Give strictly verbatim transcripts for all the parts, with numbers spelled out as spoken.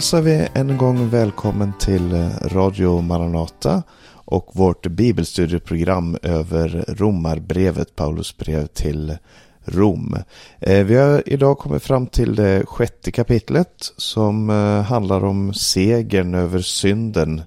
hälsar vi en gång välkommen till Radio Maranata och vårt bibelstudieprogram över Romarbrevet, Paulus brev till Rom. Vi har idag kommit fram till det sjätte kapitlet som handlar om segern över synden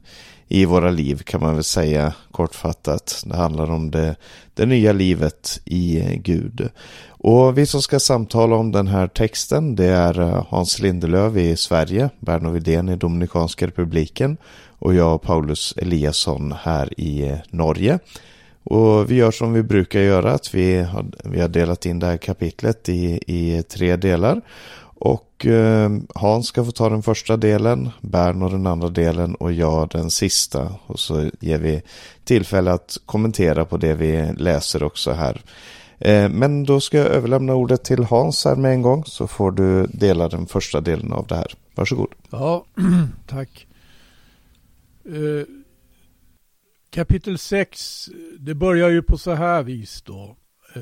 i våra liv, kan man väl säga kortfattat. Det handlar om det, det nya livet i Gud. Och vi som ska samtala om den här texten, det är Hans Lindelöf i Sverige, Berno Vidén i Dominikanska republiken och jag, Paulus Eliasson, här i Norge. Och vi gör som vi brukar göra, att vi har, vi har delat in det här kapitlet i, i tre delar. Och eh, Hans ska få ta den första delen, Berno den andra delen och jag den sista. Och så ger vi tillfälle att kommentera på det vi läser också här. Eh, men då ska jag överlämna ordet till Hans här med en gång, så får du dela den första delen av det här. Varsågod. Ja, tack. Eh, kapitel sex, det börjar ju på så här vis då. Eh,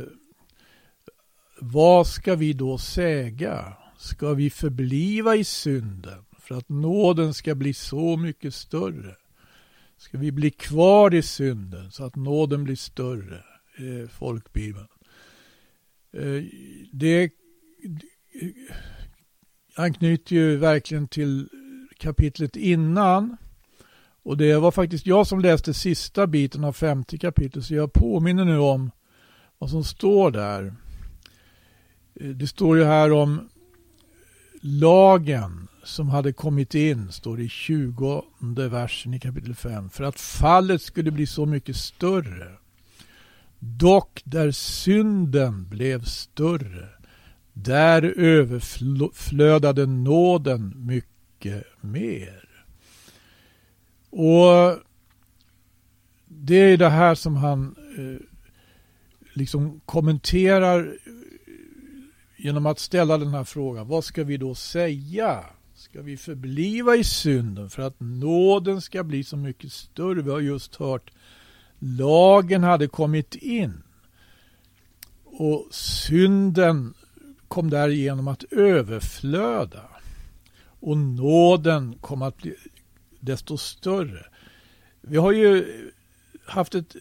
vad ska vi då säga? Ska vi förbliva i synden för att nåden ska bli så mycket större? Ska vi bli kvar i synden så att nåden blir större? Eh, folkbibeln. Eh, det anknyter ju verkligen till kapitlet innan. Och det var faktiskt jag som läste sista biten av femte kapitlet, så jag påminner nu om vad som står där. Eh, det står ju här om lagen som hade kommit in, står det i tjugonde versen i kapitel fem, för att fallet skulle bli så mycket större. Dock där synden blev större, där överflödade nåden mycket mer. Och det är det här som han eh, liksom kommenterar genom att ställa den här frågan. Vad ska vi då säga? Ska vi förbliva i synden för att nåden ska bli så mycket större? Vi har just hört, lagen hade kommit in. Och synden kom därigenom att överflöda. Och nåden kom att bli desto större. Vi har ju haft ett,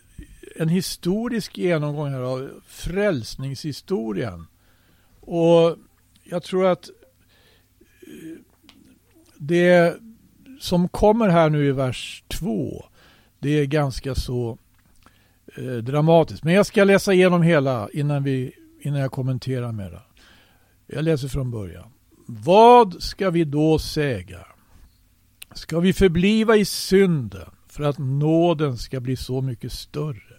en historisk genomgång här av frälsningshistorien. Och jag tror att det som kommer här nu i vers två, det är ganska så eh, dramatiskt. Men jag ska läsa igenom hela innan, vi, innan jag kommenterar med det. Jag läser från början. Vad ska vi då säga? Ska vi förbliva i synden för att nåden ska bli så mycket större?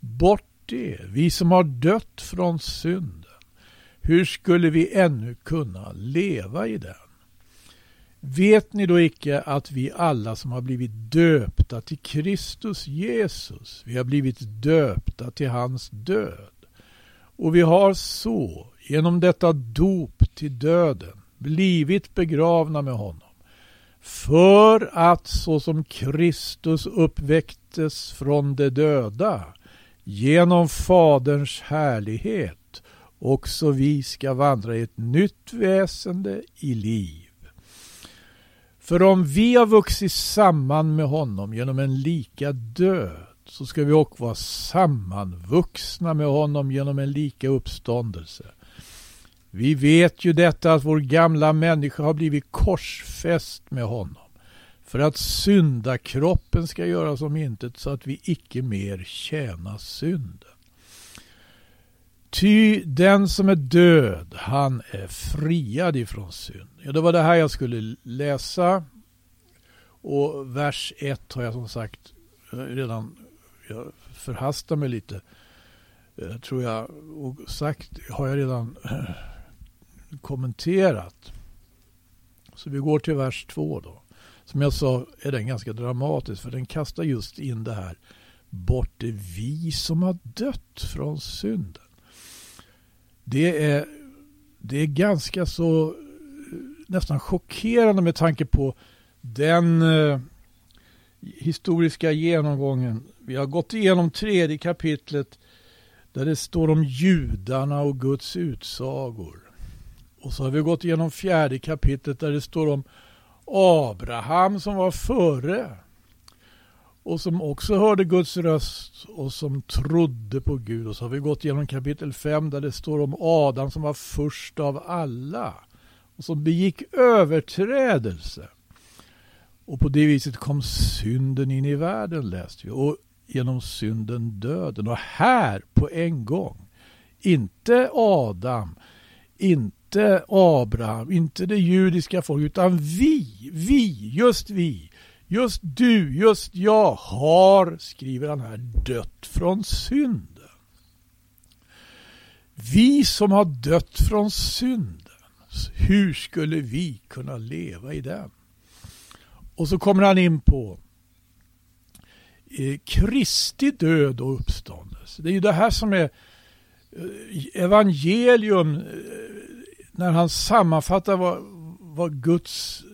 Bort det, vi som har dött från synd. Hur skulle vi ännu kunna leva i den? Vet ni då icke att vi alla som har blivit döpta till Kristus Jesus, vi har blivit döpta till hans död. Och vi har så, genom detta dop till döden, blivit begravna med honom. För att så som Kristus uppväcktes från de döda, genom Faderns härlighet, och så vi ska vandra i ett nytt väsende i liv. För om vi har vuxit samman med honom genom en lika död, så ska vi också vara sammanvuxna med honom genom en lika uppståndelse. Vi vet ju detta, att vår gamla människa har blivit korsfäst med honom, för att syndakroppen ska göras om intet, så att vi icke mer tjänar synden. Ty den som är död, han är friad ifrån synd. Ja, det var det här jag skulle läsa. Och vers ett har jag som sagt redan, jag förhastar mig lite, tror jag, och sagt har jag redan kommenterat. Så vi går till vers två då. Som jag sa är den ganska dramatisk, för den kastar just in det här. Bort det, vi som har dött från synden. Det är, det är ganska så nästan chockerande med tanke på den eh, historiska genomgången. Vi har gått igenom tredje kapitlet där det står om judarna och Guds utsagor. Och så har vi gått igenom fjärde kapitlet där det står om, Abraham som var före och som också hörde Guds röst och som trodde på Gud. Och så har vi gått igenom kapitel fem där det står om Adam som var först av alla och som begick överträdelse. Och på det viset kom synden in i världen, läste vi. Och genom synden döden. Och här på en gång. Inte Adam, inte Abraham, inte det judiska folket, utan vi, vi, just vi, just du, just jag har, skriver han här, dött från synden. Vi som har dött från synden, hur skulle vi kunna leva i den? Och så kommer han in på eh, Kristi död och uppståndelse. Det är ju det här som är eh, evangelium eh, när han sammanfattar vad, vad Guds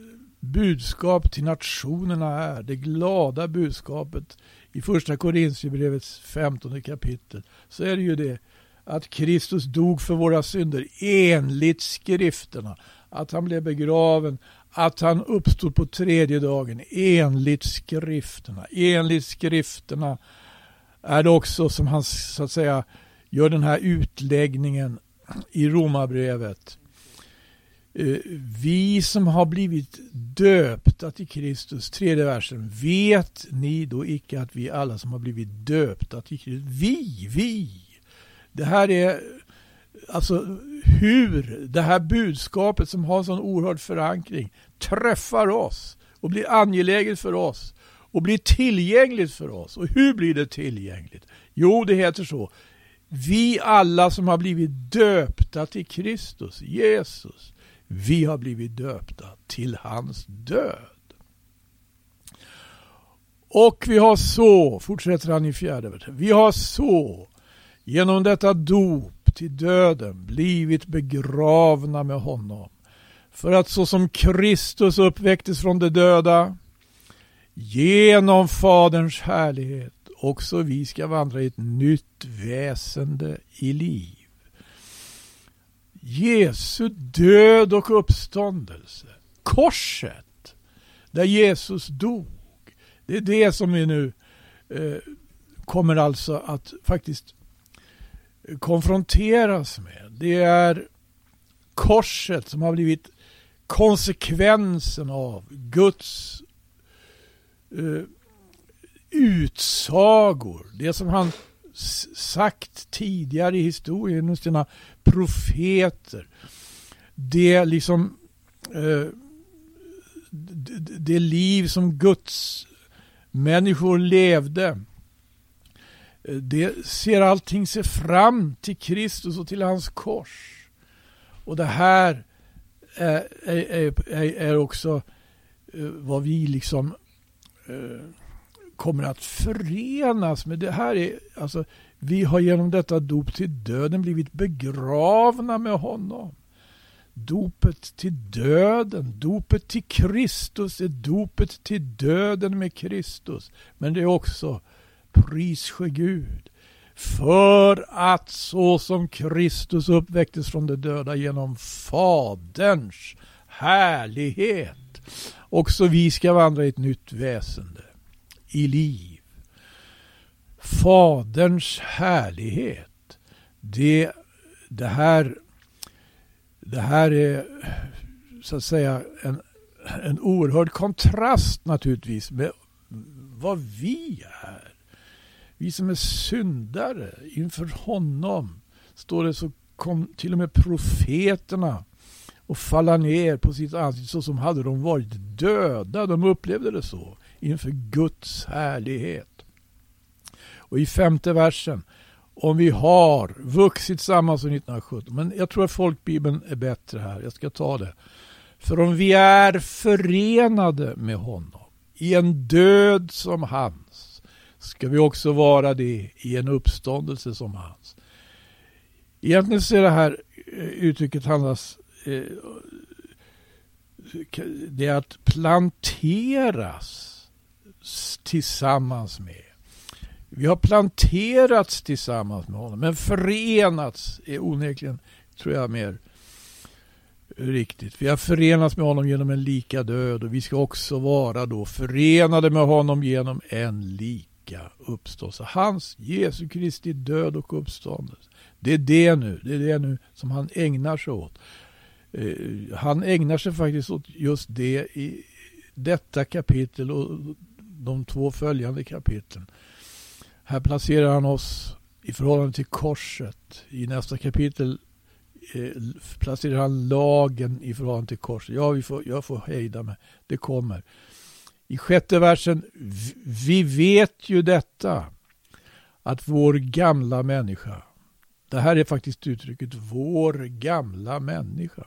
budskap till nationerna är. Det glada budskapet i första Korinterbrevets femtonde kapitel. Så är det ju det att Kristus dog för våra synder enligt skrifterna. Att han blev begraven. Att han uppstod på tredje dagen enligt skrifterna. Enligt skrifterna är det också som han så att säga gör den här utläggningen i Romarbrevet. Vi som har blivit döpta till Kristus, tredje versen, vet ni då icke att vi alla som har blivit döpta till Kristus, vi, vi. Det här är alltså hur det här budskapet som har sån oerhörd förankring träffar oss och blir angeläget för oss och blir tillgängligt för oss. Och hur blir det tillgängligt? Jo, det heter så. Vi alla som har blivit döpta till Kristus, Jesus, vi har blivit döpta till hans död. Och vi har så, fortsätter han i fjärde versen, vi har så genom detta dop till döden blivit begravna med honom, för att så som Kristus uppväcktes från de döda genom Faderns härlighet, också vi ska vandra i ett nytt väsende i liv. Jesu död och uppståndelse, korset där Jesus dog, det är det som vi nu eh, kommer alltså att faktiskt konfronteras med. Det är korset som har blivit konsekvensen av Guds eh, utsagor. Det som han s- sagt tidigare i historien hos sina profeter. Det liksom eh, det, det liv som Guds människor levde. Det ser allting sig fram till Kristus och till hans kors. Och det här är, är, är också vad vi liksom kommer att förenas med. Det här är, alltså, vi har genom detta dop till döden blivit begravna med honom. Dopet till döden, dopet till Kristus är dopet till döden med Kristus. Men det är också pris ske Gud, för att så som Kristus uppväcktes från de döda genom Faderns härlighet, också vi ska vandra i ett nytt väsende i liv. Faderns härlighet, det, det här det här är så att säga en, en oerhörd kontrast naturligtvis med vad vi är. Vi som är syndare inför honom, står det, så kom till och med profeterna och falla ner på sitt ansikte så som hade de varit döda. De upplevde det så inför Guds härlighet. Och i femte versen, om vi har vuxit samman som nittonhundrasjutton. Men jag tror att folkbibeln är bättre här. Jag ska ta det. För om vi är förenade med honom i en död som hans, ska vi också vara det i en uppståndelse som hans. Egentligen ser det här uttrycket handlas, eh, det är att planteras tillsammans med. Vi har planterats tillsammans med honom, men förenats är onekligen, tror jag, mer Riktigt. Vi har förenats med honom genom en lika död, och vi ska också vara då förenade med honom genom en lika uppståndelse. Hans, Jesu Kristi död och uppståndelse. Det är det nu, det är det nu som han ägnar sig åt. Eh, han ägnar sig faktiskt åt just det i detta kapitel och de två följande kapitlen. Här placerar han oss i förhållande till korset. I nästa kapitel placerar han lagen i förhållande till korset. Ja, vi får, jag får hejda mig. Det kommer. I sjätte versen, vi vet ju detta, att vår gamla människa, det här är faktiskt uttrycket vår gamla människa.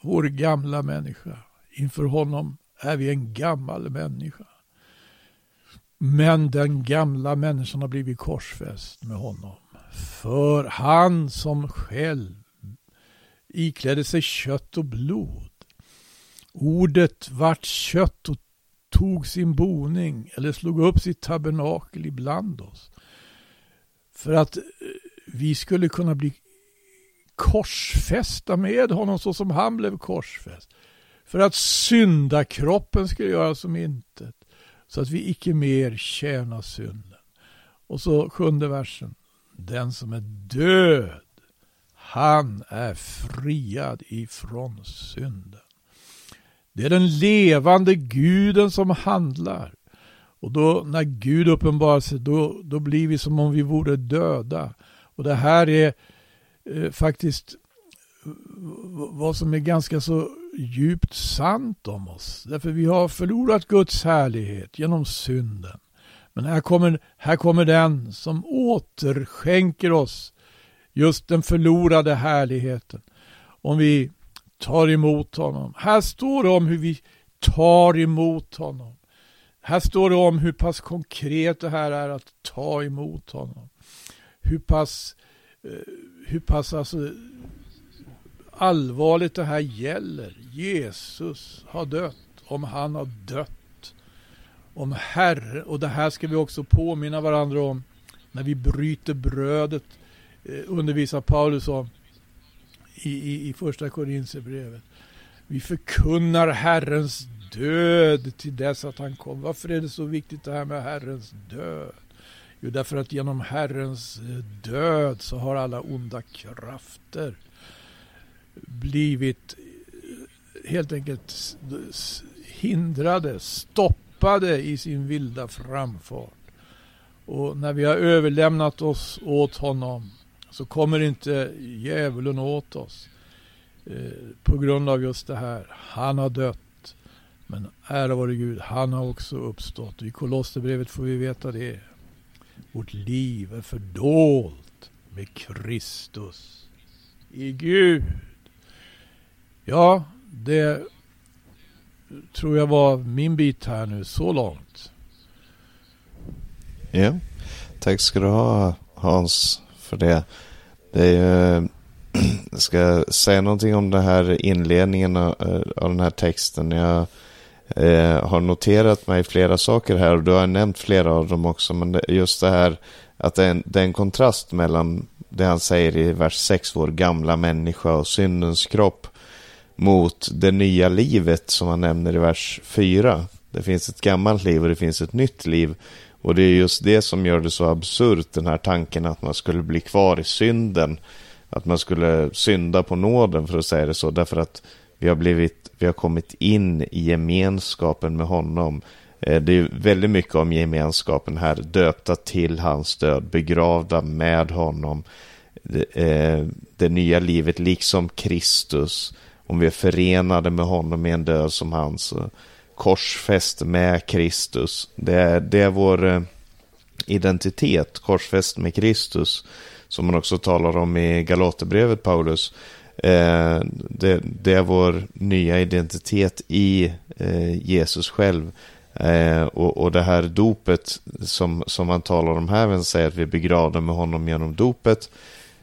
Vår gamla människa. Inför honom är vi en gammal människa. Men den gamla människan har blivit korsfäst med honom. För han som själv iklädde sig kött och blod. Ordet vart kött och tog sin boning eller slog upp sitt tabernakel ibland oss. För att vi skulle kunna bli korsfästa med honom så som han blev korsfäst. För att syndakroppen skulle göras som intet. Så att vi icke mer tjänar synden. Och så sjunde versen. Den som är död, han är friad ifrån synden. Det är den levande Guden som handlar. Och då när Gud uppenbarar sig, då, då blir vi som om vi vore döda. Och det här är eh, faktiskt vad som är ganska så djupt sant om oss. Därför vi har förlorat Guds härlighet genom synden. Men här kommer, här kommer den som återskänker oss just den förlorade härligheten. Om vi tar emot honom. Här står det om hur vi tar emot honom. Här står det om hur pass konkret det här är att ta emot honom. Hur pass, hur pass alltså allvarligt det här gäller. Jesus har dött. Om han har dött. Om Herre, och det här ska vi också påminna varandra om när vi bryter brödet, eh, undervisar Paulus om i, i, i första Korinterbrevet. Vi förkunnar Herrens död till dess att han kom. Varför är det så viktigt det här med Herrens död? Jo, därför att genom Herrens död så har alla onda krafter blivit helt enkelt hindrade, stopp. I sin vilda framfart. Och när vi har överlämnat oss åt honom så kommer inte djävulen åt oss eh, på grund av just det här. Han har dött, men ära vare Gud, han har också uppstått. I Kolosserbrevet får vi veta det. Vårt liv är fördolt med Kristus i Gud. Ja, det tror jag var min bit här nu så långt. Ja, tack ska du ha, Hans, för det. Det är ju, jag ska säga någonting om den här inledningen av, av den här texten. Jag eh, har noterat mig flera saker här, och du har nämnt flera av dem också. Men det, just det här att det är, en, det är en kontrast mellan det han säger i vers sex, vår gamla människa och syndens kropp, mot det nya livet som han nämner i vers fyra. Det finns ett gammalt liv och det finns ett nytt liv. Och det är just det som gör det så absurt, den här tanken att man skulle bli kvar i synden. Att man skulle synda på nåden, för att säga det så. Därför att vi har, blivit, vi har kommit in i gemenskapen med honom. Det är väldigt mycket om gemenskapen här. Döpta till hans död, begravda med honom. Det, det nya livet liksom Kristus. Om vi är förenade med honom i en död som hans, korsfäst med Kristus. Det är, det är vår identitet, korsfäst med Kristus, som man också talar om i Galaterbrevet, Paulus. Eh, det, det är vår nya identitet i eh, Jesus själv. Eh, och, och det här dopet som, som man talar om här, vem säger att vi är begravda med honom genom dopet.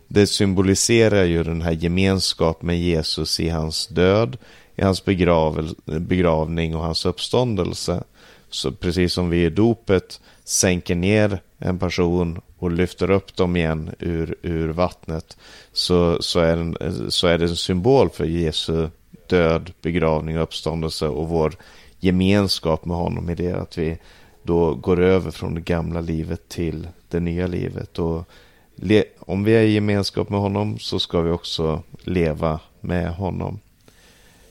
Det symboliserar ju den här gemenskapen med Jesus i hans död, i hans begrav, begravning och hans uppståndelse. Så precis som vi i dopet sänker ner en person och lyfter upp dem igen ur, ur vattnet, så, så, är den, så är det en symbol för Jesu död, begravning och uppståndelse och vår gemenskap med honom i det, att vi då går över från det gamla livet till det nya livet. Och le- om vi är i gemenskap med honom så ska vi också leva med honom.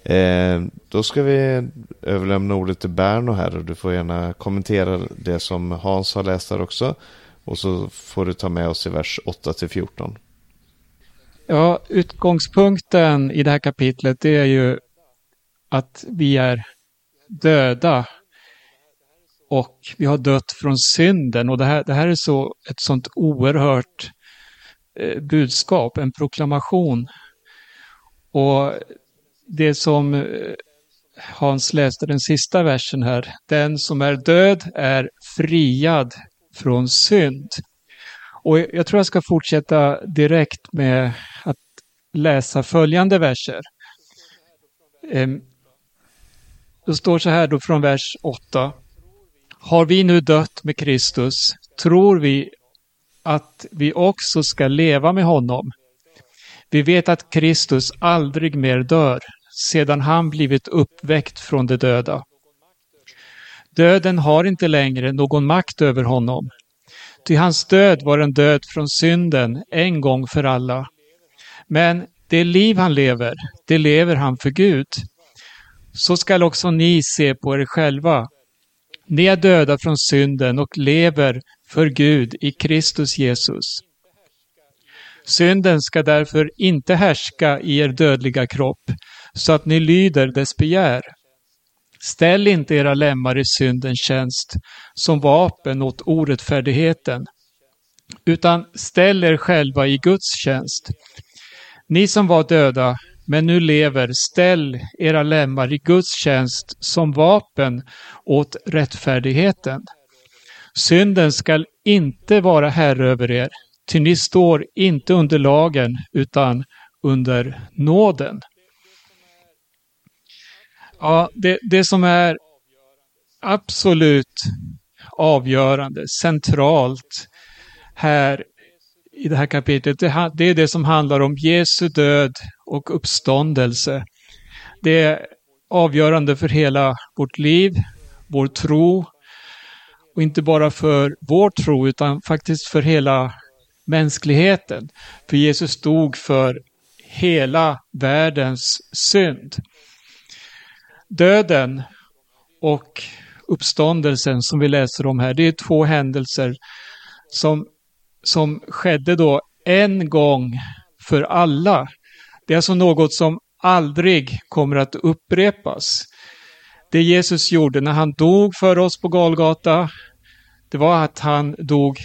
Eh, då ska vi överlämna ordet till Berno här, och du får gärna kommentera det som Hans har läst här också, och så får du ta med oss i vers åtta till fjorton. Ja, utgångspunkten i det här kapitlet, det är ju att vi är döda och vi har dött från synden, och det här, det här är så ett sånt oerhört eh, budskap, en proklamation. Och det som Hans läste, den sista versen här, den som är död är friad från synd. Och jag tror jag ska fortsätta direkt med att läsa följande verser. Det står så här då från vers åtta. Har vi nu dött med Kristus, tror vi att vi också ska leva med honom. Vi vet att Kristus aldrig mer dör, sedan han blivit uppväckt från de döda. Döden har inte längre någon makt över honom. Ty hans död var en död från synden en gång för alla. Men det liv han lever, det lever han för Gud. Så skall också ni se på er själva. Ni är döda från synden och lever för Gud i Kristus Jesus. Synden ska därför inte härska i er dödliga kropp, så att ni lyder dess begär. Ställ inte era lemmar i syndens tjänst som vapen åt orättfärdigheten, utan ställ er själva i Guds tjänst. Ni som var döda, men nu lever, ställ era lemmar i Guds tjänst som vapen åt rättfärdigheten. Synden ska inte vara herre över er, ty ni står inte under lagen utan under nåden. Ja, det, det som är absolut avgörande, centralt här i det här kapitlet, det, det är det som handlar om Jesu död och uppståndelse. Det är avgörande för hela vårt liv, vår tro, och inte bara för vår tro utan faktiskt för hela mänskligheten. För Jesus stod för hela världens synd. Döden och uppståndelsen som vi läser om här, det är två händelser som, som skedde då en gång för alla. Det är alltså något som aldrig kommer att upprepas. Det Jesus gjorde när han dog för oss på Golgata, det var att han dog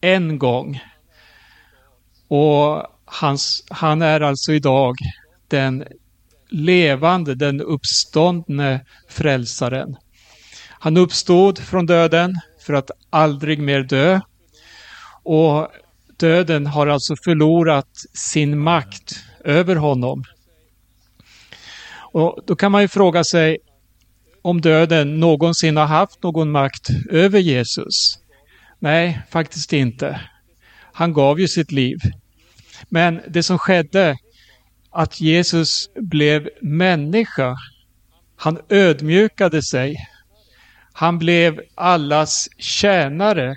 en gång. Och hans, han är alltså idag den levande, den uppståndne frälsaren. Han uppstod från döden för att aldrig mer dö. Och döden har alltså förlorat sin makt över honom. Och då kan man ju fråga sig om döden någonsin har haft någon makt över Jesus. Nej, faktiskt inte. Han gav ju sitt liv. Men det som skedde, att Jesus blev människa. Han ödmjukade sig. Han blev allas tjänare.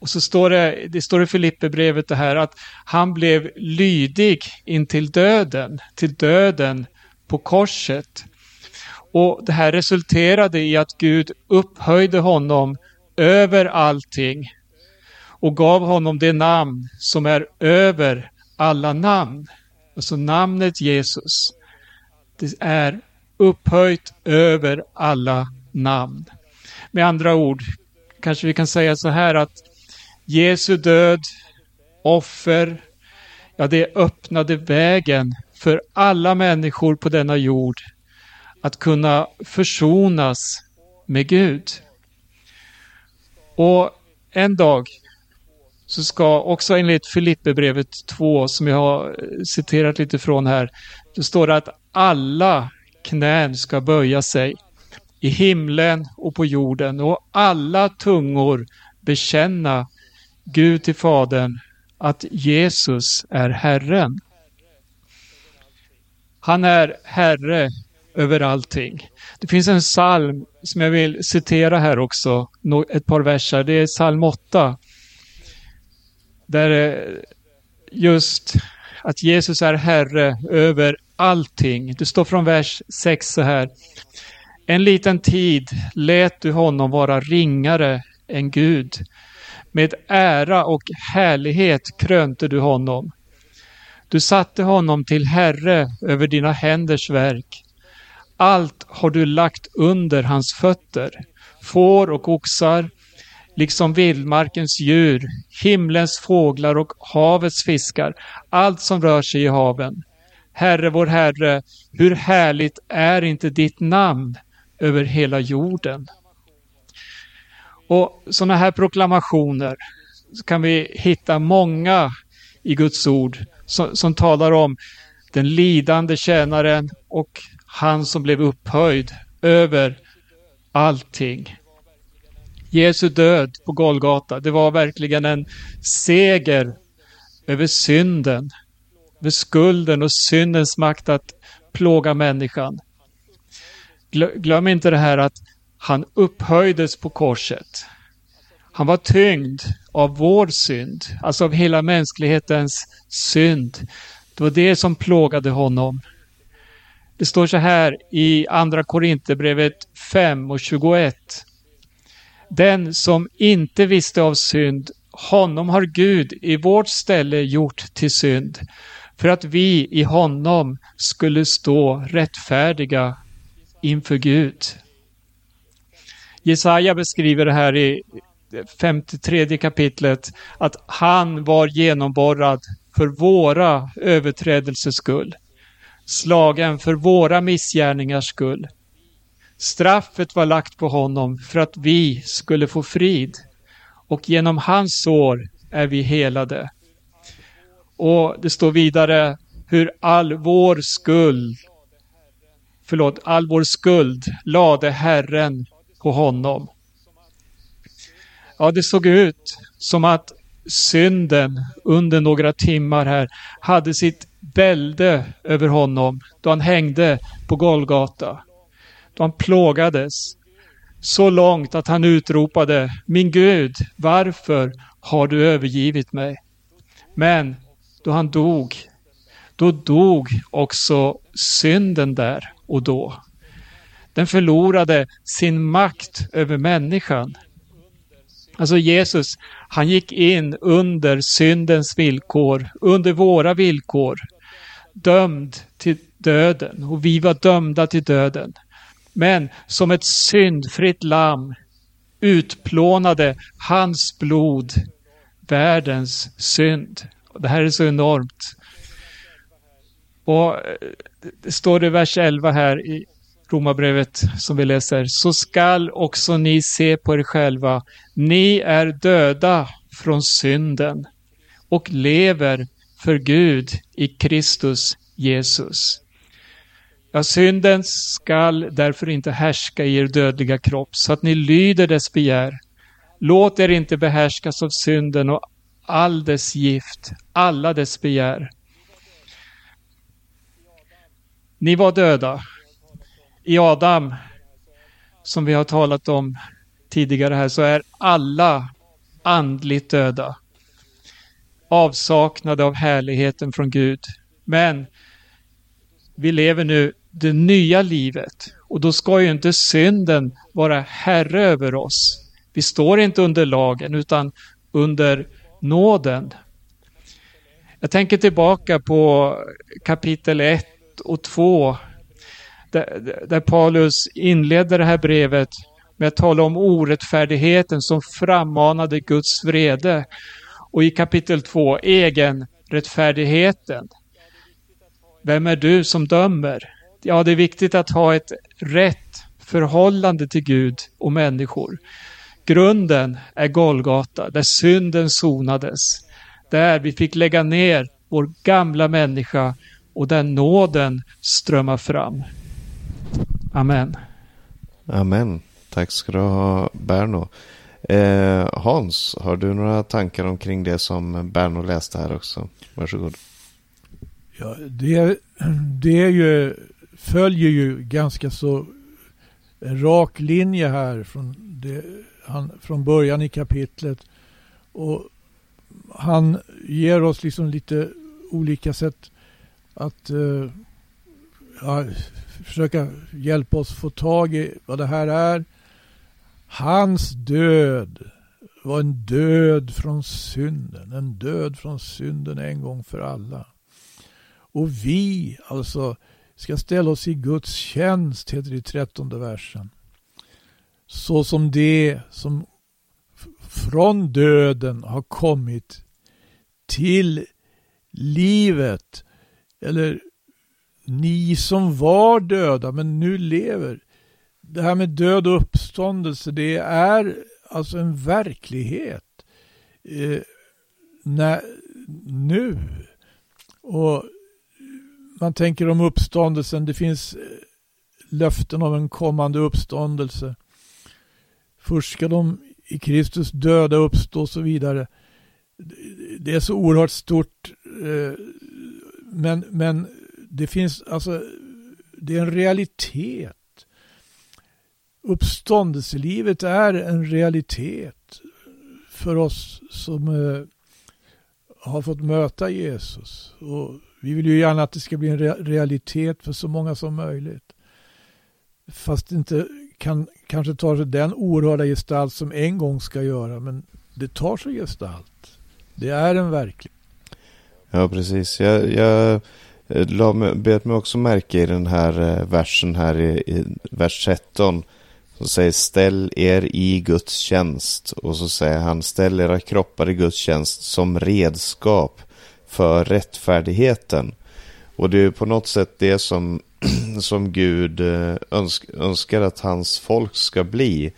Och så står det, det står i Filipperbrevet det här, att han blev lydig in till döden. Till döden på korset. Och det här resulterade i att Gud upphöjde honom över allting. Och gav honom det namn som är över alla namn. Alltså namnet Jesus. Det är upphöjt över alla namn. Med andra ord, kanske vi kan säga så här att Jesu död, offer, ja, det öppnade vägen för alla människor på denna jord att kunna försonas med Gud. Och en dag så ska också enligt Filipperbrevet två, som jag har citerat lite från här, då står det att alla knän ska böja sig i himlen och på jorden, och alla tungor bekänna Gud till Fadern att Jesus är Herren. Han är Herre över allting. Det finns en psalm som jag vill citera här också, ett par verser. Det är psalm åtta, där just att Jesus är Herre över allting. Det står från vers sex så här: en liten tid lät du honom vara ringare än Gud. Med ära och härlighet krönte du honom. Du satte honom till herre över dina händers verk. Allt har du lagt under hans fötter. Får och oxar, liksom vildmarkens djur, himlens fåglar och havets fiskar. Allt som rör sig i haven. Herre vår Herre, hur härligt är inte ditt namn över hela jorden. Och sådana här proklamationer så kan vi hitta många i Guds ord som, som talar om den lidande tjänaren och han som blev upphöjd över allting. Jesu död på Golgata, det var verkligen en seger över synden, över skulden och syndens makt att plåga människan. Glöm inte det här att han upphöjdes på korset. Han var tyngd av vår synd, alltså av hela mänsklighetens synd. Det var det som plågade honom. Det står så här i andra Korinterbrevet fem och tjugoett. Den som inte visste av synd, honom har Gud i vårt ställe gjort till synd, för att vi i honom skulle stå rättfärdiga inför Gud. Jesaja beskriver det här i femtiotredje kapitlet, att han var genomborrad för våra överträdelsers skull, slagen för våra missgärningars skull. Straffet var lagt på honom för att vi skulle få frid, och genom hans sår är vi helade. Och det står vidare hur all vår skuld, förlåt, all vår skuld lade Herren på honom. Ja, det såg ut som att synden under några timmar här hade sitt bälde över honom då han hängde på Golgata. Då han plågades så långt att han utropade: min Gud, varför har du övergivit mig? Men då han dog, då dog också synden där och då. Den förlorade sin makt över människan. Alltså Jesus, han gick in under syndens villkor, under våra villkor, dömd till döden, och vi var dömda till döden. Men som ett syndfritt lamm utplånade hans blod världens synd. Det här är så enormt. Och det står i vers elva här i Romarbrevet som vi läser: så skall också ni se på er själva, ni är döda från synden och lever för Gud i Kristus Jesus. Ja, synden skall därför inte härska i er dödliga kropp, så att ni lyder dess begär. Låt er inte behärskas av synden och all dess gift, alla dess begär. Ni var döda i Adam, som vi har talat om tidigare här, så är alla andligt döda, avsaknade av härligheten från Gud. Men vi lever nu det nya livet, och då ska ju inte synden vara herre över oss. Vi står inte under lagen utan under nåden. Jag tänker tillbaka på kapitel ett och två, där Paulus inleder det här brevet med att tala om orättfärdigheten som frammanade Guds vrede. Och i kapitel två, egen rättfärdigheten. Vem är du som dömer? Ja, det är viktigt att ha ett rätt förhållande till Gud och människor. Grunden är Golgata, där synden sonades. Där vi fick lägga ner vår gamla människa och där nåden strömmar fram. Amen. Amen. Tack ska du ha, Berno. Eh, Hans, har du några tankar omkring det som Berno läste här också? Varsågod. Ja, det, det är ju, följer ju ganska så rak linje här från, det, han, från början i kapitlet. Och han ger oss liksom lite olika sätt att eh, ja, försöka hjälpa oss få tag i vad det här är. Hans död var en död från synden. En död från synden en gång för alla. Och vi alltså ska ställa oss i Guds tjänst, heter det i trettonde versen. Så som det som från döden har kommit till livet. Eller ni som var döda men nu lever. Det här med död och uppståndelse, det är alltså en verklighet eh, när, nu. Och man tänker om uppståndelsen, det finns löften om en kommande uppståndelse. Först ska de i Kristus döda uppstå och så vidare. Det är så oerhört stort, eh, men, men det finns alltså, det är en realitet. Uppståndelselivet är en realitet för oss som eh, har fått möta Jesus. Och vi vill ju gärna att det ska bli en re- realitet för så många som möjligt. Fast det inte kan kanske ta sig den oerhörda gestalt som en gång ska göra. Men det tar sig gestalt. Det är en verklighet. Ja, precis. Jag... jag... Jag bet mig också märka i den här versen här i, i vers tretton som säger ställ er i Guds tjänst, och så säger han ställ era kroppar i Guds tjänst som redskap för rättfärdigheten. Och det är på något sätt det som, som Gud önsk, önskar att hans folk ska bli,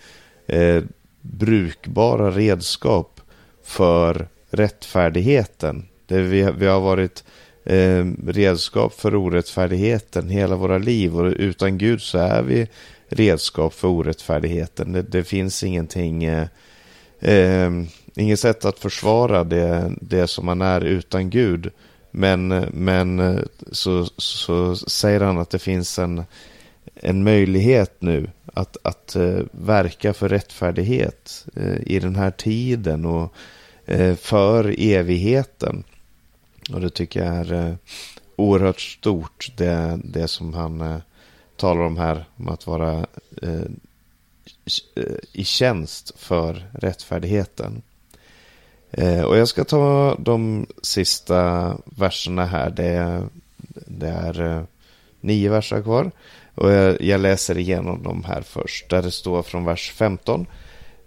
eh, brukbara redskap för rättfärdigheten. Det vi, vi har varit Eh, redskap för orättfärdigheten hela våra liv, och utan Gud så är vi redskap för orättfärdigheten. Det, det finns ingenting eh, eh, inget sätt att försvara det, det som man är utan Gud, men, men så, så säger han att det finns en, en möjlighet nu att, att eh, verka för rättfärdighet eh, i den här tiden och eh, för evigheten. Och det tycker jag är eh, oerhört stort, det, det som han eh, talar om här, om att vara eh, i tjänst för rättfärdigheten. Eh, och jag ska ta de sista verserna här. Det, det är eh, nio verser kvar. Och jag, jag läser igenom de här först, där det står från vers femton.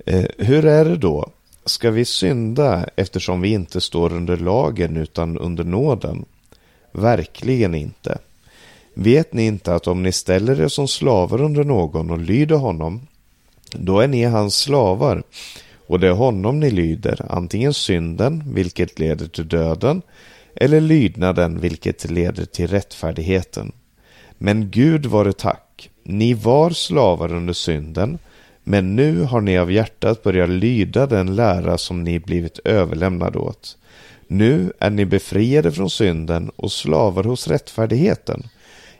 Eh, hur är det då? Ska vi synda eftersom vi inte står under lagen utan under nåden? Verkligen inte. Vet ni inte att om ni ställer er som slavar under någon och lyder honom, då är ni hans slavar, och det är honom ni lyder, antingen synden, vilket leder till döden, eller lydnaden, vilket leder till rättfärdigheten. Men Gud vare tack, ni var slavar under synden, men nu har ni av hjärtat börjat lyda den lära som ni blivit överlämnade åt. Nu är ni befriade från synden och slavar hos rättfärdigheten.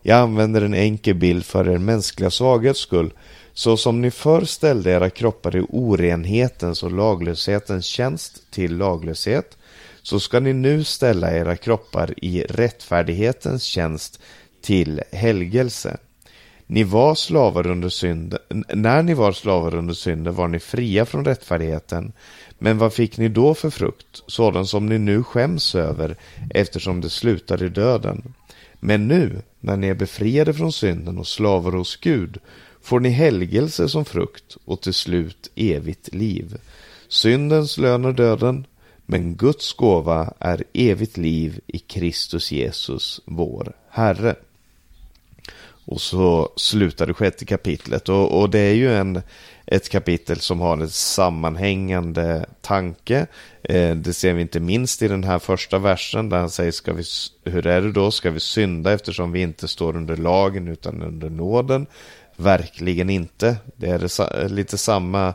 Jag använder en enkel bild för er mänskliga svaghets skull. Så som ni förr ställde era kroppar i orenhetens och laglöshetens tjänst till laglöshet, så ska ni nu ställa era kroppar i rättfärdighetens tjänst till helgelse. Ni var slavar under synden. När ni var slavar under synden var ni fria från rättfärdigheten. Men vad fick ni då för frukt? Sådan som ni nu skäms över, eftersom det slutade i döden. Men nu, när ni är befriade från synden och slavar hos Gud, får ni helgelse som frukt och till slut evigt liv. Syndens lön är döden, men Guds gåva är evigt liv i Kristus Jesus, vår Herre. Och så slutar det sjätte kapitlet. Och, och det är ju en, ett kapitel som har en sammanhängande tanke. Eh, det ser vi inte minst i den här första versen, där han säger, ska vi, hur är det då? Ska vi synda eftersom vi inte står under lagen utan under nåden? Verkligen inte. Det är lite samma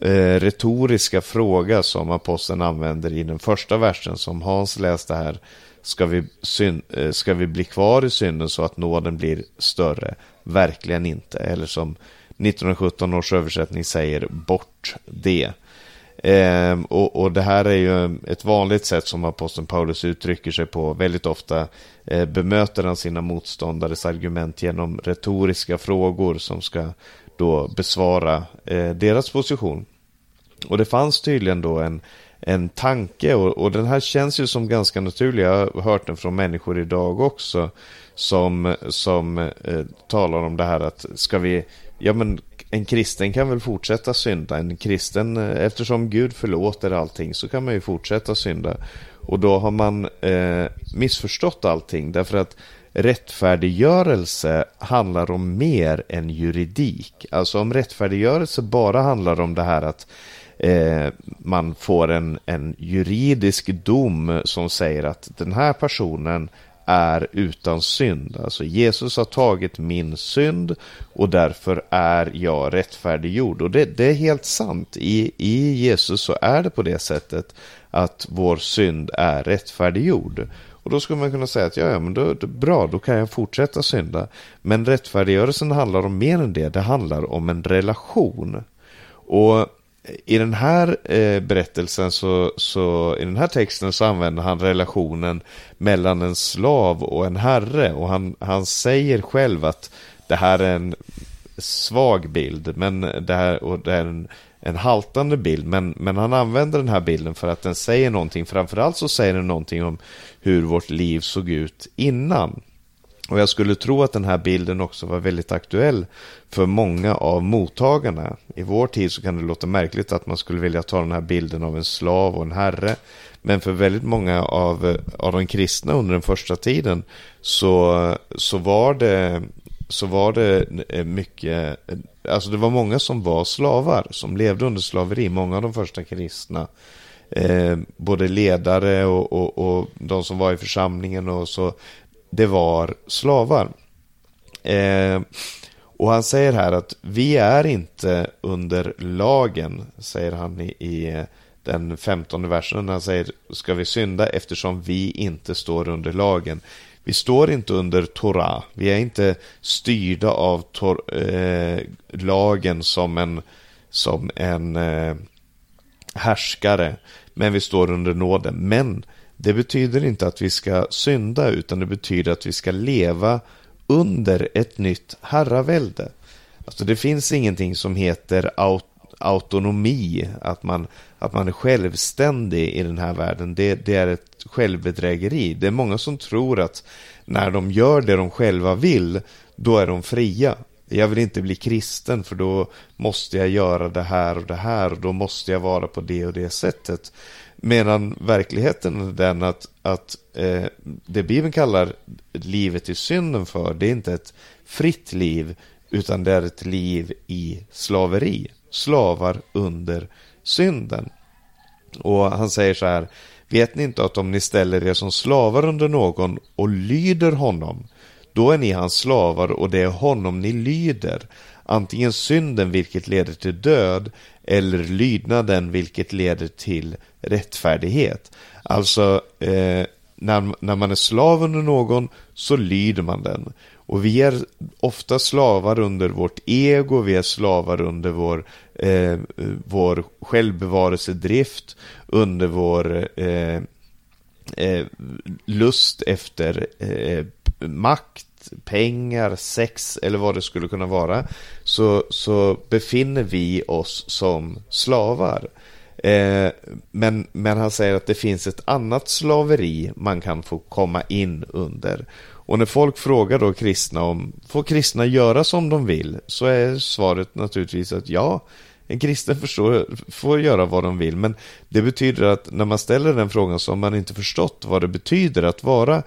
eh, retoriska fråga som aposteln använder i den första versen som Hans läste här. Ska vi, syn, eh, ska vi bli kvar i synden så att nåden blir större? Verkligen inte. Eller som nittonhundrasjutton års översättning säger, bort det. Eh, och, och det här är ju ett vanligt sätt som aposteln Paulus uttrycker sig på. Väldigt ofta eh, bemöter han sina motståndares argument genom retoriska frågor som ska då besvara eh, deras position. Och det fanns tydligen då en, en tanke, och, och den här känns ju som ganska naturlig. Jag har hört den från människor idag också som, som eh, talar om det här att ska vi... Ja, men en kristen kan väl fortsätta synda. En kristen, eftersom Gud förlåter allting, så kan man ju fortsätta synda. Och då har man eh, missförstått allting. Därför att rättfärdiggörelse handlar om mer än juridik. Alltså om rättfärdiggörelse bara handlar om det här att eh, man får en, en juridisk dom som säger att den här personen är utan synd. Alltså Jesus har tagit min synd och därför är jag rättfärdiggjord. Och det, det är helt sant. I, I Jesus så är det på det sättet att vår synd är rättfärdiggjord. Och då skulle man kunna säga att ja, ja men då, då, bra, då kan jag fortsätta synda. Men rättfärdiggörelsen handlar om mer än det. Det handlar om en relation. Och i den här eh, berättelsen så, så i den här texten så använder han relationen mellan en slav och en herre, och han, han säger själv att det här är en svag bild, men det här, och det är en, en haltande bild, men, men han använder den här bilden för att den säger någonting. Framförallt så säger den någonting om hur vårt liv såg ut innan. Och jag skulle tro att den här bilden också var väldigt aktuell för många av mottagarna. I vår tid så kan det låta märkligt att man skulle vilja ta den här bilden av en slav och en herre. Men för väldigt många av, av de kristna under den första tiden så, så, var det, så var det mycket... Alltså det var många som var slavar, som levde under slaveri. Många av de första kristna. Eh, både ledare och, och, och de som var i församlingen och så... Det var slavar. Eh, och han säger här att vi är inte under lagen, säger han i, i den femtonde versen. Han säger, ska vi synda eftersom vi inte står under lagen? Vi står inte under Torah. Vi är inte styrda av tor- eh, lagen som en, som en eh, härskare. Men vi står under nåden. Men det betyder inte att vi ska synda, utan det betyder att vi ska leva under ett nytt herravälde. Alltså det finns ingenting som heter aut- autonomi, att man, att man är självständig i den här världen. Det, det är ett självbedrägeri. Det är många som tror att när de gör det de själva vill, då är de fria. Jag vill inte bli kristen för då måste jag göra det här och det här, och då måste jag vara på det och det sättet. Medan verkligheten är den att, att eh, det Bibeln kallar livet i synden för, det är inte ett fritt liv, utan det är ett liv i slaveri. Slavar under synden. Och han säger så här, vet ni inte att om ni ställer er som slavar under någon och lyder honom, då är ni hans slavar och det är honom ni lyder. Antingen synden vilket leder till död eller lydnaden vilket leder till rättfärdighet. Alltså eh, när, när man är slav under någon så lyder man den. Och vi är ofta slavar under vårt ego, vi är slavar under vår, eh, vår självbevarelsedrift, under vår eh, eh, lust efter eh, makt, pengar, sex eller vad det skulle kunna vara, så, så befinner vi oss som slavar. Eh, men, men han säger att det finns ett annat slaveri man kan få komma in under. Och när folk frågar då kristna om, får kristna göra som de vill? Så är svaret naturligtvis att ja, en kristen förstår, får göra vad de vill. Men det betyder att när man ställer den frågan så har man inte förstått vad det betyder att vara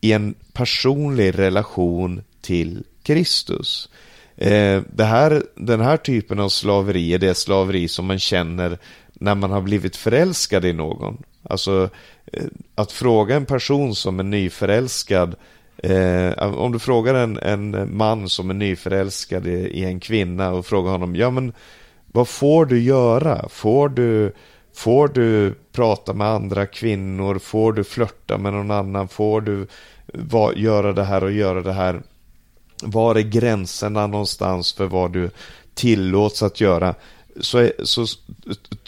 i en personlig relation till Kristus. Eh, det här, den här typen av slaveri är det slaveri som man känner när man har blivit förälskad i någon. Alltså eh, att fråga en person som är nyförälskad, eh, om du frågar en, en man som är nyförälskad i, i en kvinna och frågar honom, ja men Vad får du göra? Får du, får du prata med andra kvinnor? Får du flörta med någon annan? Får du va, göra det här och göra det här? Var är gränserna någonstans för vad du tillåts att göra? Så, så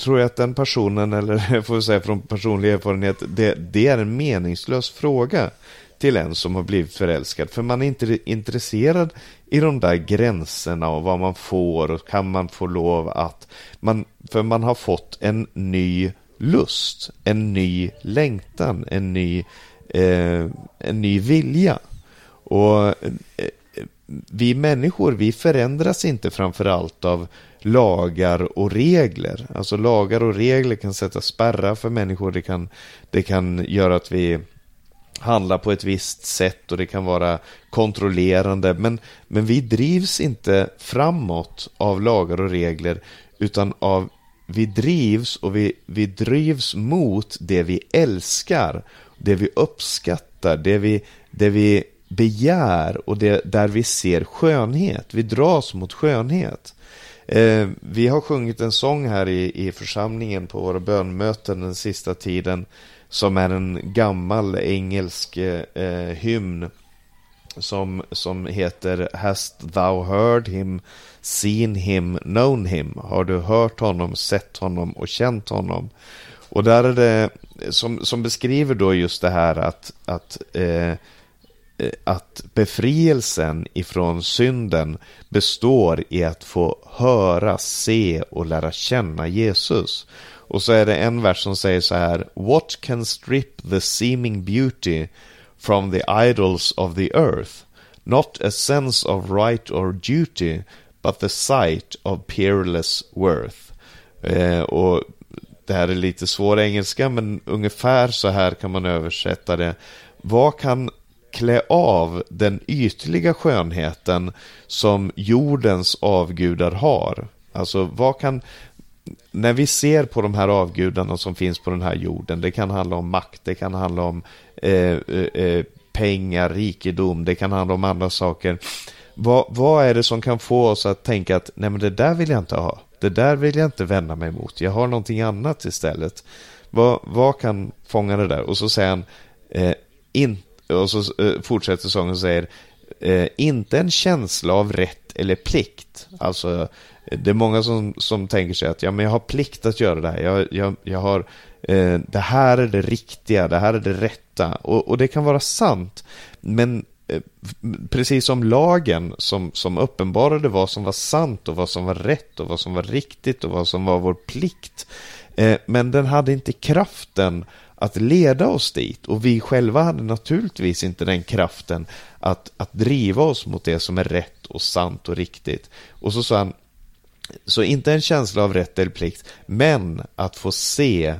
tror jag att den personen, eller får jag säga från personlig erfarenhet, det, det är en meningslös fråga till en som har blivit förälskad. För man är inte intresserad i de där gränserna och vad man får och kan man få lov att... Man, för man har fått en ny lust, en ny längtan, en ny, eh, en ny vilja. Och eh, vi människor, vi förändras inte framförallt av lagar och regler. Alltså lagar och regler kan sätta spärrar för människor. Det kan, det kan göra att vi... handla på ett visst sätt och det kan vara kontrollerande, men, men vi drivs inte framåt av lagar och regler, utan av vi drivs och vi, vi drivs mot det vi älskar, det vi uppskattar, det vi, det vi begär och det, där vi ser skönhet. Vi dras mot skönhet. Eh, vi har sjungit en sång här i, i församlingen på våra bönmöten den sista tiden, som är en gammal engelsk eh, hymn som, som heter Hast thou heard him, seen him, known him? Har du hört honom, sett honom och känt honom? Och där är det som, som beskriver då just det här att, att, eh, att befrielsen ifrån synden består i att få höra, se och lära känna Jesus. Och så är det en vers som säger så här: What can strip the seeming beauty from the idols of the earth? Not a sense of right or duty, but the sight of peerless worth. Eh, och det här är lite svår engelska, men ungefär så här kan man översätta det. Vad kan klä av den ytliga skönheten som jordens avgudar har? Alltså, vad kan... När vi ser på de här avgudarna som finns på den här jorden, det kan handla om makt, det kan handla om eh, eh, pengar, rikedom, det kan handla om andra saker. Vad, vad är det som kan få oss att tänka att nej, men det där vill jag inte ha, det där vill jag inte vända mig mot, jag har någonting annat istället. Vad, vad kan fånga det där? Och så säger han, eh, in, och så eh, fortsätter sången och säger, eh, inte en känsla av rätt eller plikt. Alltså, det är många som, som tänker sig att ja, men jag har plikt att göra det här. Jag, jag, jag har, eh, det här är det riktiga, det här är det rätta. Och, och det kan vara sant. Men eh, precis som lagen som, som uppenbarade vad som var sant och vad som var rätt och vad som var riktigt och vad som var vår plikt. Eh, men den hade inte kraften att leda oss dit. Och vi själva hade naturligtvis inte den kraften att, att driva oss mot det som är rätt och sant och riktigt. Och så sa han, så inte en känsla av rätt eller plikt, men att få se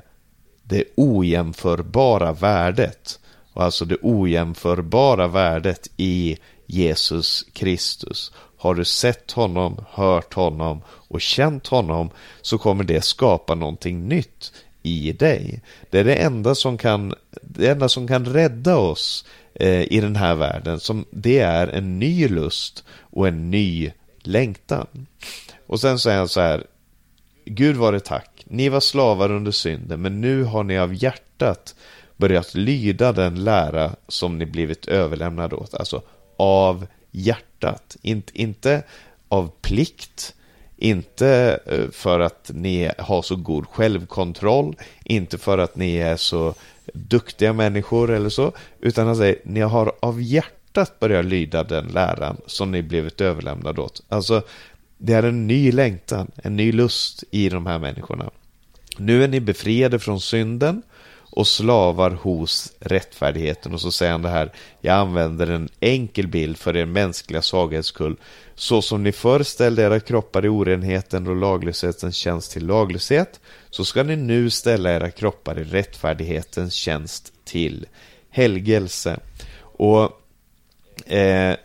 det ojämförbara värdet. Och alltså det ojämförbara värdet i Jesus Kristus. Har du sett honom, hört honom och känt honom, så kommer det skapa någonting nytt i dig. Det är det enda som kan, det enda som kan rädda oss eh, i den här världen. Som, det är en ny lust och en ny längtan. Och sen säger han så här: Gud vare tack, ni var slavar under synden, men nu har ni av hjärtat börjat lyda den lära som ni blivit överlämnade åt. Alltså av hjärtat, inte, inte av plikt, inte för att ni har så god självkontroll, inte för att ni är så duktiga människor eller så, utan han säger, ni har av hjärtat börjat lyda den läran som ni blivit överlämnade åt. Alltså, det är en ny längtan, en ny lust i de här människorna. Nu är ni befriade från synden och slavar hos rättfärdigheten. Och så säger han det här: jag använder en enkel bild för er mänskliga svaghets skull. Så som ni föreställde era kroppar i orenheten och laglöshetens tjänst till laglöshet, så ska ni nu ställa era kroppar i rättfärdighetens tjänst till helgelse. Och eh,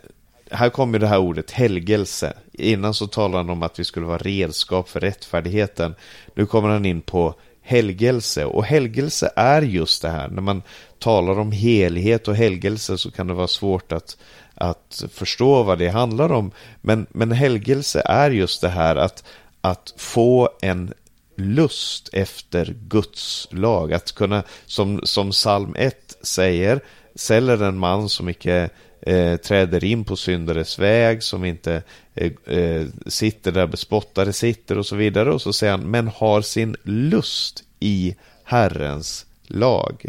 här kommer det här ordet helgelse. Innan så talade han om att vi skulle vara redskap för rättfärdigheten. Nu kommer han in på helgelse. Och helgelse är just det här. När man talar om helhet och helgelse så kan det vara svårt att, att förstå vad det handlar om. Men, men helgelse är just det här att, att få en lust efter Guds lag, att kunna, som, som psalm ett säger, säljer en man som inte eh, träder in på syndares väg, som inte eh, sitter där bespottare sitter och så vidare, och så säger han, men har sin lust i Herrens lag,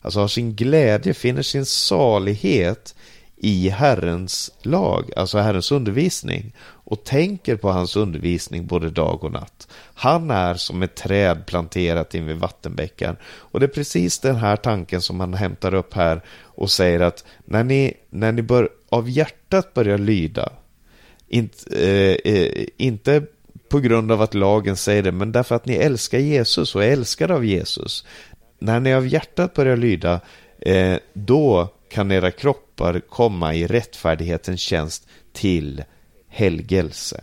alltså har sin glädje, finner sin salighet i Herrens lag, alltså Herrens undervisning, och tänker på hans undervisning både dag och natt. Han är som ett träd planterat in vid vattenbäckar. Och det är precis den här tanken som han hämtar upp här och säger att när ni, när ni bör, av hjärtat börjar lyda, inte, eh, inte på grund av att lagen säger det, men därför att ni älskar Jesus och älskar av Jesus. När ni av hjärtat börjar lyda, eh, då kan era kroppar komma i rättfärdighetens tjänst till helgelse.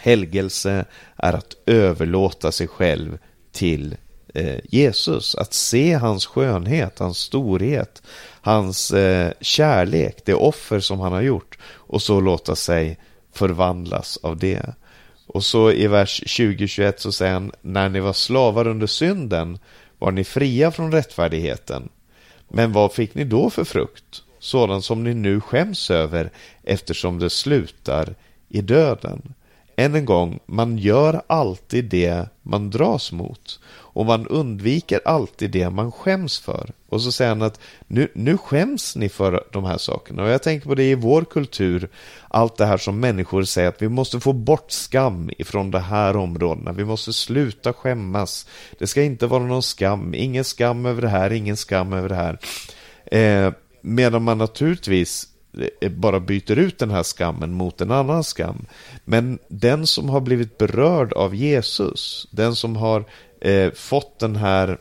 Helgelse är att överlåta sig själv till eh, Jesus. Att se hans skönhet, hans storhet, hans eh, kärlek, det offer som han har gjort. Och så låta sig förvandlas av det. Och så i vers tjugo till tjugoett så säger han, när ni var slavar under synden var ni fria från rättfärdigheten. Men vad fick ni då för frukt? Sådan som ni nu skäms över, eftersom det slutar i döden. Än en gång, man gör alltid det man dras mot. Och man undviker alltid det man skäms för. Och så säger han att nu, nu skäms ni för de här sakerna. Och jag tänker på det i vår kultur. Allt det här som människor säger att vi måste få bort skam ifrån det här områdena. Vi måste sluta skämmas. Det ska inte vara någon skam. Ingen skam över det här, ingen skam över det här. Eh, medan man naturligtvis bara byter ut den här skammen mot en annan skam. Men den som har blivit berörd av Jesus, den som har eh, fått den här,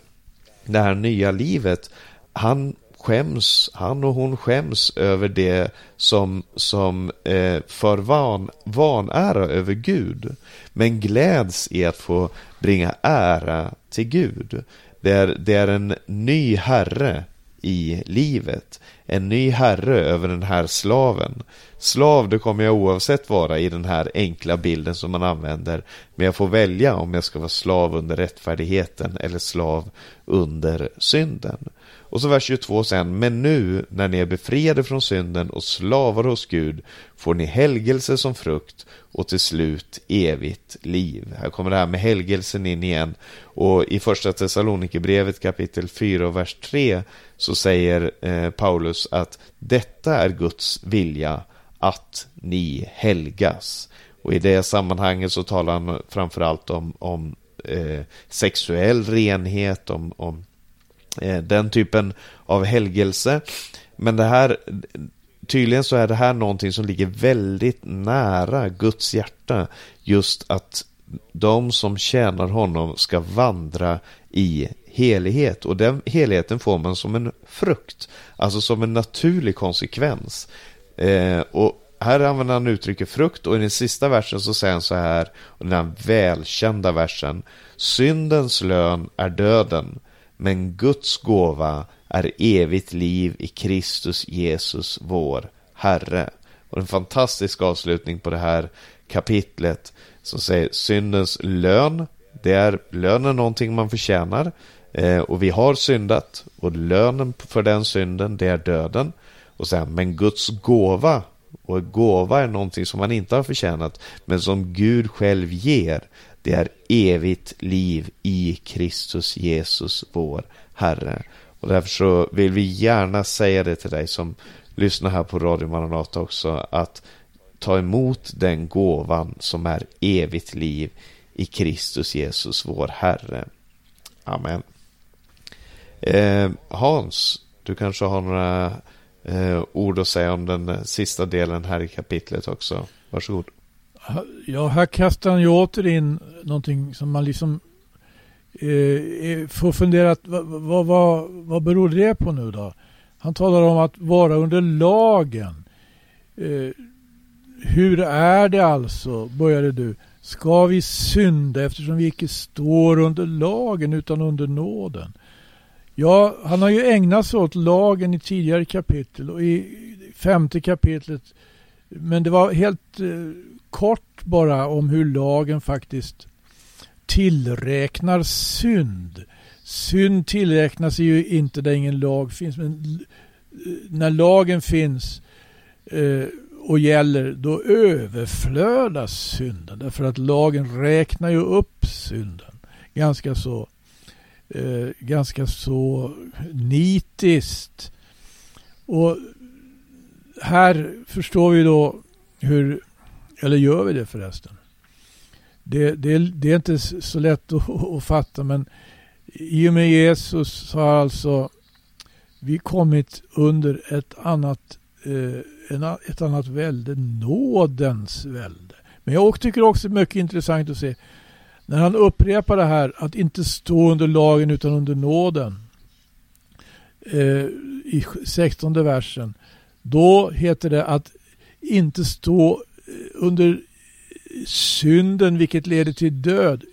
det här nya livet, han skäms, han och hon skäms över det som, som eh, för van, vanära över Gud, men gläds i att få bringa ära till Gud. Det är, det är en ny herre i livet, en ny herre över den här slaven. Slav, det kommer jag oavsett vara i den här enkla bilden som man använder, men jag får välja om jag ska vara slav under rättfärdigheten eller slav under synden. Och så vers tjugotvå sen, men nu när ni är befriade från synden och slavar hos Gud får ni helgelse som frukt och till slut evigt liv. Här kommer det här med helgelsen in igen, och i första Thessalonikerbrevet kapitel fyra och vers tre så säger eh, Paulus att detta är Guds vilja, att ni helgas. Och i det sammanhanget så talar han framförallt om, om eh, sexuell renhet, om, om den typen av helgelse. Men det här, tydligen så är det här någonting som ligger väldigt nära Guds hjärta, just att de som tjänar honom ska vandra i helighet, och den heligheten får man som en frukt, alltså som en naturlig konsekvens. Eh, och här använder han uttrycket frukt, och i den sista versen så säger han så här, och den här välkända versen, syndens lön är döden, men Guds gåva är evigt liv i Kristus Jesus vår Herre. Och en fantastisk avslutning på det här kapitlet som säger syndens lön. Det är lönen, någonting man förtjänar. Eh, och vi har syndat, och lönen för den synden, det är döden. Och sen, men Guds gåva, och gåva är någonting som man inte har förtjänat, men som Gud själv ger. Det är evigt liv i Kristus Jesus vår Herre. Och därför så vill vi gärna säga det till dig som lyssnar här på Radio Maranata också, att ta emot den gåvan som är evigt liv i Kristus Jesus vår Herre. Amen. Eh, Hans, du kanske har några eh, ord att säga om den sista delen här i kapitlet också. Varsågod. Ja, här kastar han ju åter in någonting som man liksom eh, får fundera, vad, vad, vad, vad beror det på nu då? Han talar om att vara under lagen. Eh, hur är det alltså, började du? Ska vi synda eftersom vi inte står under lagen utan under nåden? Ja, han har ju ägnat sig åt lagen i tidigare kapitel, och i femte kapitlet Men det var helt eh, kort bara om hur lagen faktiskt tillräknar synd. Synd tillräknas ju inte där ingen lag finns, men när lagen finns eh, och gäller, då överflödas synden. Därför att lagen räknar ju upp synden ganska så eh, ganska så nitiskt. Och här förstår vi då hur, eller gör vi det förresten? Det, det, det är inte så lätt att, att fatta, men i och med Jesus har alltså vi kommit under ett annat, eh, ett annat välde, nådens välde. Men jag tycker också det är mycket intressant att se när han upprepar det här att inte stå under lagen utan under nåden eh, i sextonde versen. Då heter det att inte stå under synden vilket leder till död,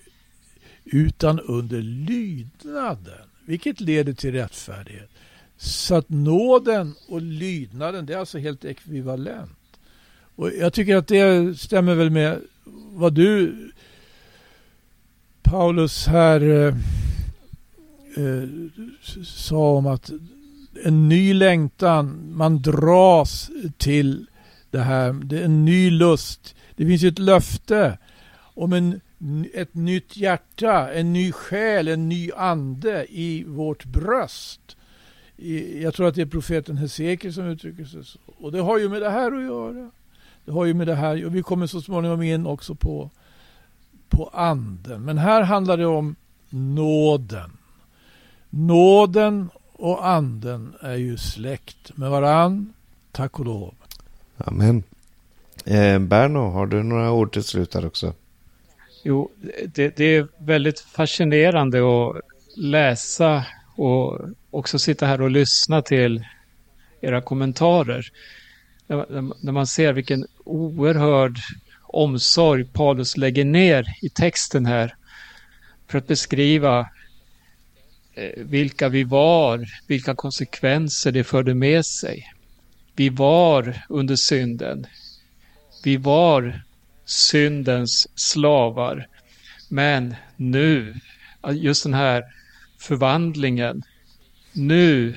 utan under lydnaden vilket leder till rättfärdighet. Så att nåden och lydnaden, det är alltså helt ekvivalent. Och jag tycker att det stämmer väl med vad du, Paulus, här eh, eh, sa om att en ny längtan, man dras till det här, det är en ny lust. Det finns ju ett löfte om en, ett nytt hjärta, en ny själ, en ny ande i vårt bröst. I, jag tror att det är profeten Hesekiel som uttrycker sig så. Och det har ju med det här att göra. Det har ju med det här, och vi kommer så småningom in också på, på anden. Men här handlar det om nåden. Nåden och anden är ju släkt med varann. Tack och lov. Amen. Eh, Berno, har du några ord till slut här också? Jo, det, det är väldigt fascinerande att läsa och också sitta här och lyssna till era kommentarer. När man ser vilken oerhörd omsorg Paulus lägger ner i texten här för att beskriva vilka vi var, vilka konsekvenser det förde med sig. Vi var under synden. Vi var syndens slavar. Men nu, just den här förvandlingen, nu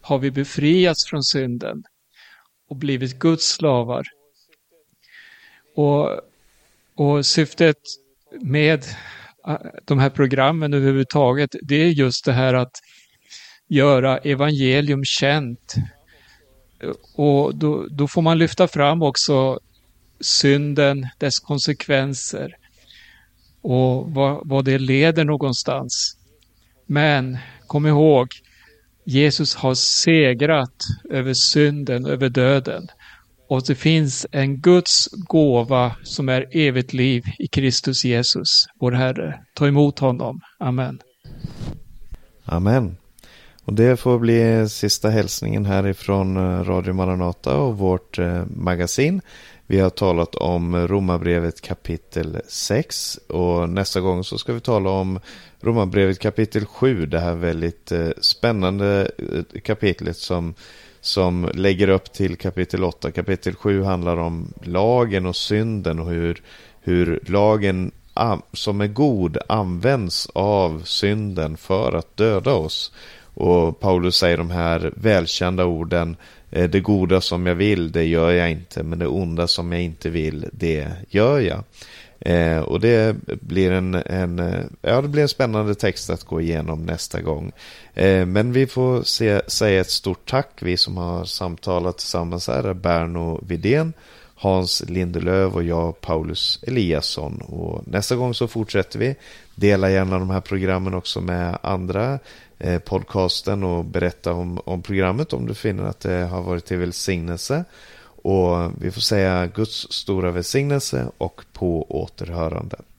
har vi befriats från synden och blivit Guds slavar. Och, och syftet med de här programmen överhuvudtaget, det är just det här att göra evangelium känt. Och då, då får man lyfta fram också synden, dess konsekvenser och vad, vad det leder någonstans. Men kom ihåg, Jesus har segrat över synden, över döden. Och det finns en Guds gåva som är evigt liv i Kristus Jesus, vår Herre. Ta emot honom. Amen. Amen. Och det får bli sista hälsningen härifrån Radio Maranata och vårt magasin. Vi har talat om Romarbrevet kapitel sex, och nästa gång så ska vi tala om Romarbrevet kapitel sju, det här väldigt spännande kapitlet som, som lägger upp till kapitel åtta. Kapitel sju handlar om lagen och synden och hur, hur lagen som är god används av synden för att döda oss. Och Paulus säger de här välkända orden: det goda som jag vill, det gör jag inte, men det onda som jag inte vill, det gör jag. Eh, och det blir en, en, ja, det blir en spännande text att gå igenom nästa gång. Eh, men vi får se, säga ett stort tack, vi som har samtalat tillsammans här, Berno Vidén, Hans Lindelöf och jag, Paulus Eliasson. Och nästa gång så fortsätter vi. Dela gärna de här programmen också med andra, eh, podcasten, och berätta om, om programmet om du finner att det har varit till välsignelse. Och vi får säga Guds stora välsignelse och på återhörande.